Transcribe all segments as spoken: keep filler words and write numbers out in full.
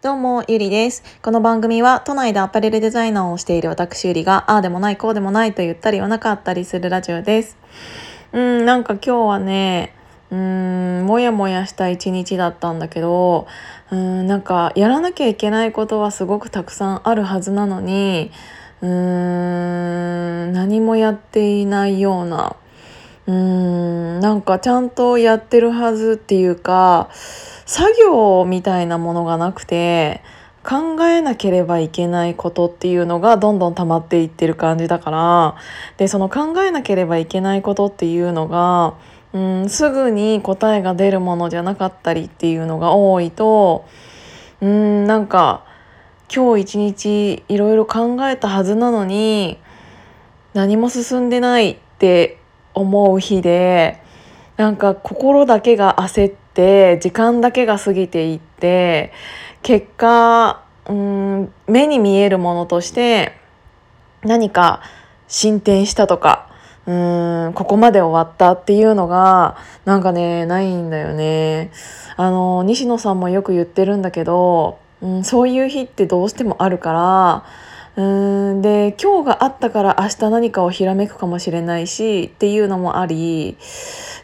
どうもゆりです。この番組は都内でアパレルデザイナーをしている私ゆりが、ああでもないこうでもないと言ったり言わなかったりするラジオです。うんなんか今日はねうんもやもやした一日だったんだけど、うんなんかやらなきゃいけないことはすごくたくさんあるはずなのに、うーん何もやっていないような、うーんなんかちゃんとやってるはずっていうか、作業みたいなものがなくて、考えなければいけないことっていうのがどんどん溜まっていってる感じだから、でその考えなければいけないことっていうのがうんすぐに答えが出るものじゃなかったりっていうのが多いと、うんなんか今日一日いろいろ考えたはずなのに何も進んでないって思う日で、なんか心だけが焦って時間だけが過ぎていって、結果うん目に見えるものとして何か進展したとか、うーんここまで終わったっていうのがなんかねないんだよね。あの西野さんもよく言ってるんだけど、うん、そういう日ってどうしてもあるから、うんで今日があったから明日何かをひらめくかもしれないしっていうのもあり、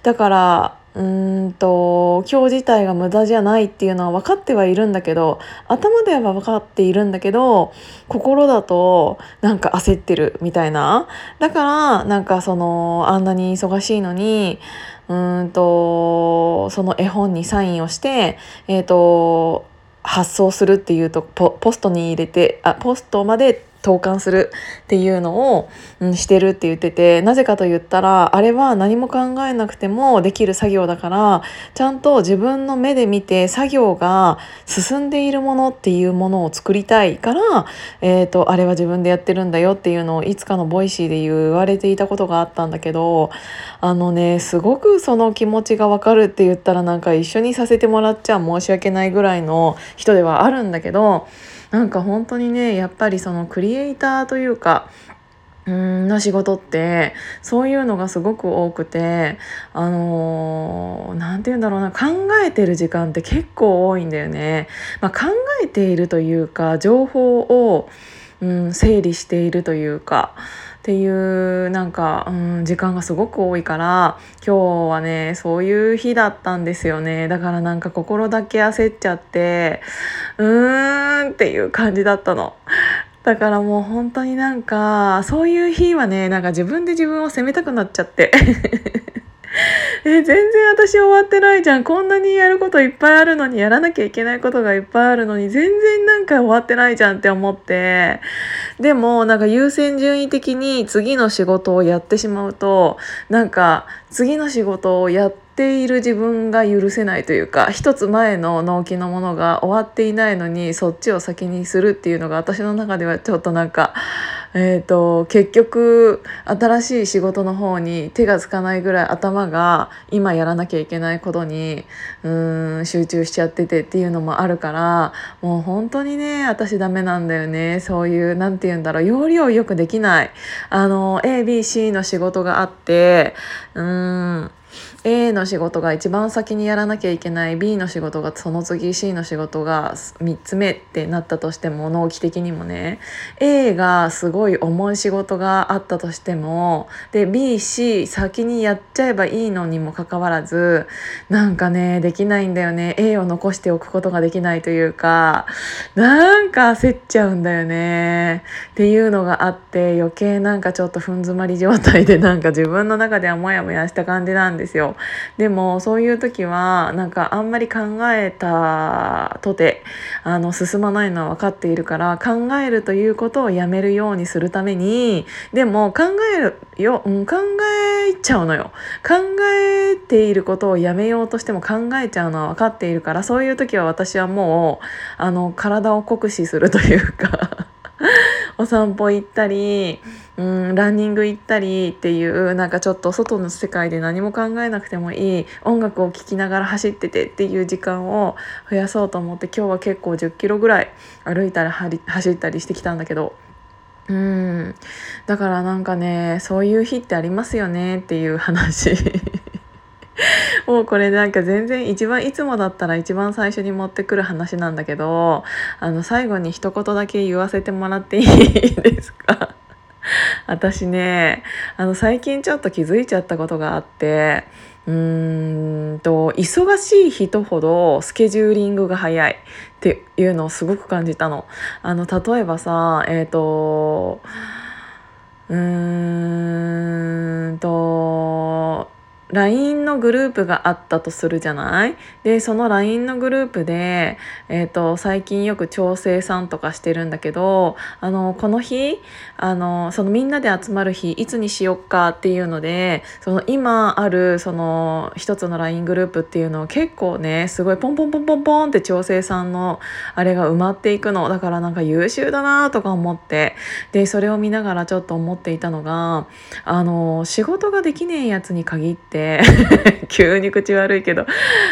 だからうんと今日自体が無駄じゃないっていうのは分かってはいるんだけど、頭では分かっているんだけど心だとなんか焦ってるみたいな。だからなんかそのあんなに忙しいのにうんとその絵本にサインをしてえっと発送するっていうと ポ, ポストに入れてあポストまで投函するっていうのを、うん、してるって言ってて、なぜかと言ったらあれは何も考えなくてもできる作業だから、ちゃんと自分の目で見て作業が進んでいるものっていうものを作りたいから、えーと、あれは自分でやってるんだよっていうのをいつかのボイシーで言われていたことがあったんだけど、あのねすごくその気持ちがわかるって言ったらなんか一緒にさせてもらっちゃ申し訳ないぐらいの人ではあるんだけど、なんか本当にねやっぱりそのクリエイターというかうーんの仕事ってそういうのがすごく多くて、あのー、なんて言うんだろうな、考えてる時間って結構多いんだよね。まあ、考えているというか情報をうん整理しているというかっていうなんか、うん、時間がすごく多いから、今日はねそういう日だったんですよね。だからなんか心だけ焦っちゃってうーんっていう感じだったの。だからもう本当になんかそういう日はねなんか自分で自分を責めたくなっちゃってえ全然私終わってないじゃん、こんなにやることいっぱいあるのに、やらなきゃいけないことがいっぱいあるのに全然なんか終わってないじゃんって思って、でもなんか優先順位的に次の仕事をやってしまうと、なんか次の仕事をやっている自分が許せないというか、一つ前の納期のものが終わっていないのにそっちを先にするっていうのが私の中ではちょっとなんかえーと、結局新しい仕事の方に手がつかないぐらい頭が今やらなきゃいけないことにうーん集中しちゃっててっていうのもあるから、もう本当にね私ダメなんだよね。そういうなんて言うんだろう、要領よくできない。あの エービーシー の仕事があってうーんA の仕事が一番先にやらなきゃいけない、 B の仕事がその次、 C の仕事がみっつめってなったとしても、納期的にもね A がすごい重い仕事があったとしてもで B、C 先にやっちゃえばいいのにもかかわらず、なんかねできないんだよね。 A を残しておくことができないというか、なんか焦っちゃうんだよねっていうのがあって、余計なんかちょっと踏ん詰まり状態で、なんか自分の中ではモヤモヤした感じなんですよ。でもそういう時はなんかあんまり考えたとてあの進まないのは分かっているから、考えるということをやめるようにするために、でも考えるよ、うん、考えちゃうのよ。考えていることをやめようとしても考えちゃうのは分かっているから、そういう時は私はもうあの体を酷使するというかお散歩行ったり、うん、ランニング行ったりっていうなんかちょっと外の世界で何も考えなくてもいい、音楽を聴きながら走っててっていう時間を増やそうと思って、今日は結構じゅっキロぐらい歩いたり走ったりしてきたんだけど、うんだからなんかねそういう日ってありますよねっていう話もうこれなんか全然一番いつもだったら一番最初に持ってくる話なんだけど、あの最後に一言だけ言わせてもらっていいですか？私ね、あの最近ちょっと気づいちゃったことがあって、うーんと忙しい人ほどスケジューリングが早いっていうのをすごく感じたの。あの例えばさ、えっとうーんとライン のグループがあったとするじゃない。でその ライン のグループで、えー、と最近よく調整さんとかしてるんだけど、あのこの日あのそのみんなで集まる日いつにしよっかっていうので、その今あるその一つの ライン グループっていうのを結構ねすごいポンポンポンポンポンって調整さんのあれが埋まっていくのだから、なんか優秀だなとか思って、でそれを見ながらちょっと思っていたのが、あの仕事ができねえやつに限って急に口悪いけど、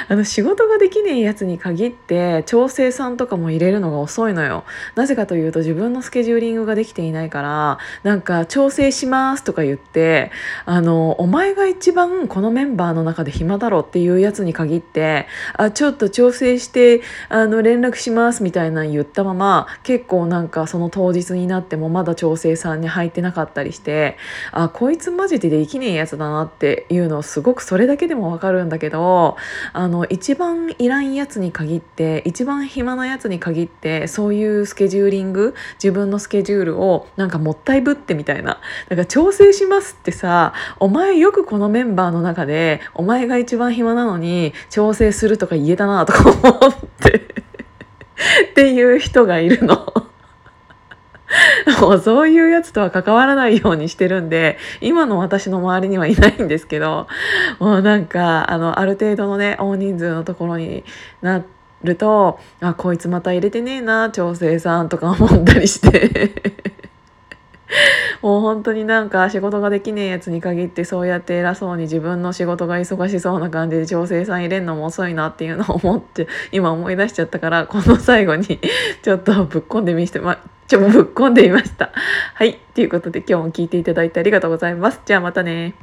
あの仕事ができねえやつに限って調整さんとかも入れるのが遅いのよ。なぜかというと自分のスケジューリングができていないから、なんか調整しますとか言って、あのお前が一番このメンバーの中で暇だろっていうやつに限って、あちょっと調整してあの連絡しますみたいなの言ったまま、結構なんかその当日になってもまだ調整さんに入ってなかったりして、あこいつマジでできねえやつだなっていうのをすごいすごくそれだけでもわかるんだけど、あの一番いらんやつに限って一番暇なやつに限ってそういうスケジューリング、自分のスケジュールをなんかもったいぶってみたいな、なんか調整しますってさ、お前よくこのメンバーの中でお前が一番暇なのに調整するとか言えたなとか思ってっていう人がいるの。もうそういうやつとは関わらないようにしてるんで、今の私の周りにはいないんですけど、もうなんか あの、ある程度のね大人数のところになると、あこいつまた入れてねえな調整さんとか思ったりしてもう本当になんか仕事ができねえやつに限ってそうやって偉そうに自分の仕事が忙しそうな感じで調整さん入れるのも遅いなっていうのを思って今思い出しちゃったから、この最後にちょっとぶっこんでみしてまちょっとぶっこんでみました。はい、ということで今日も聞いていただいてありがとうございます。じゃあまたね。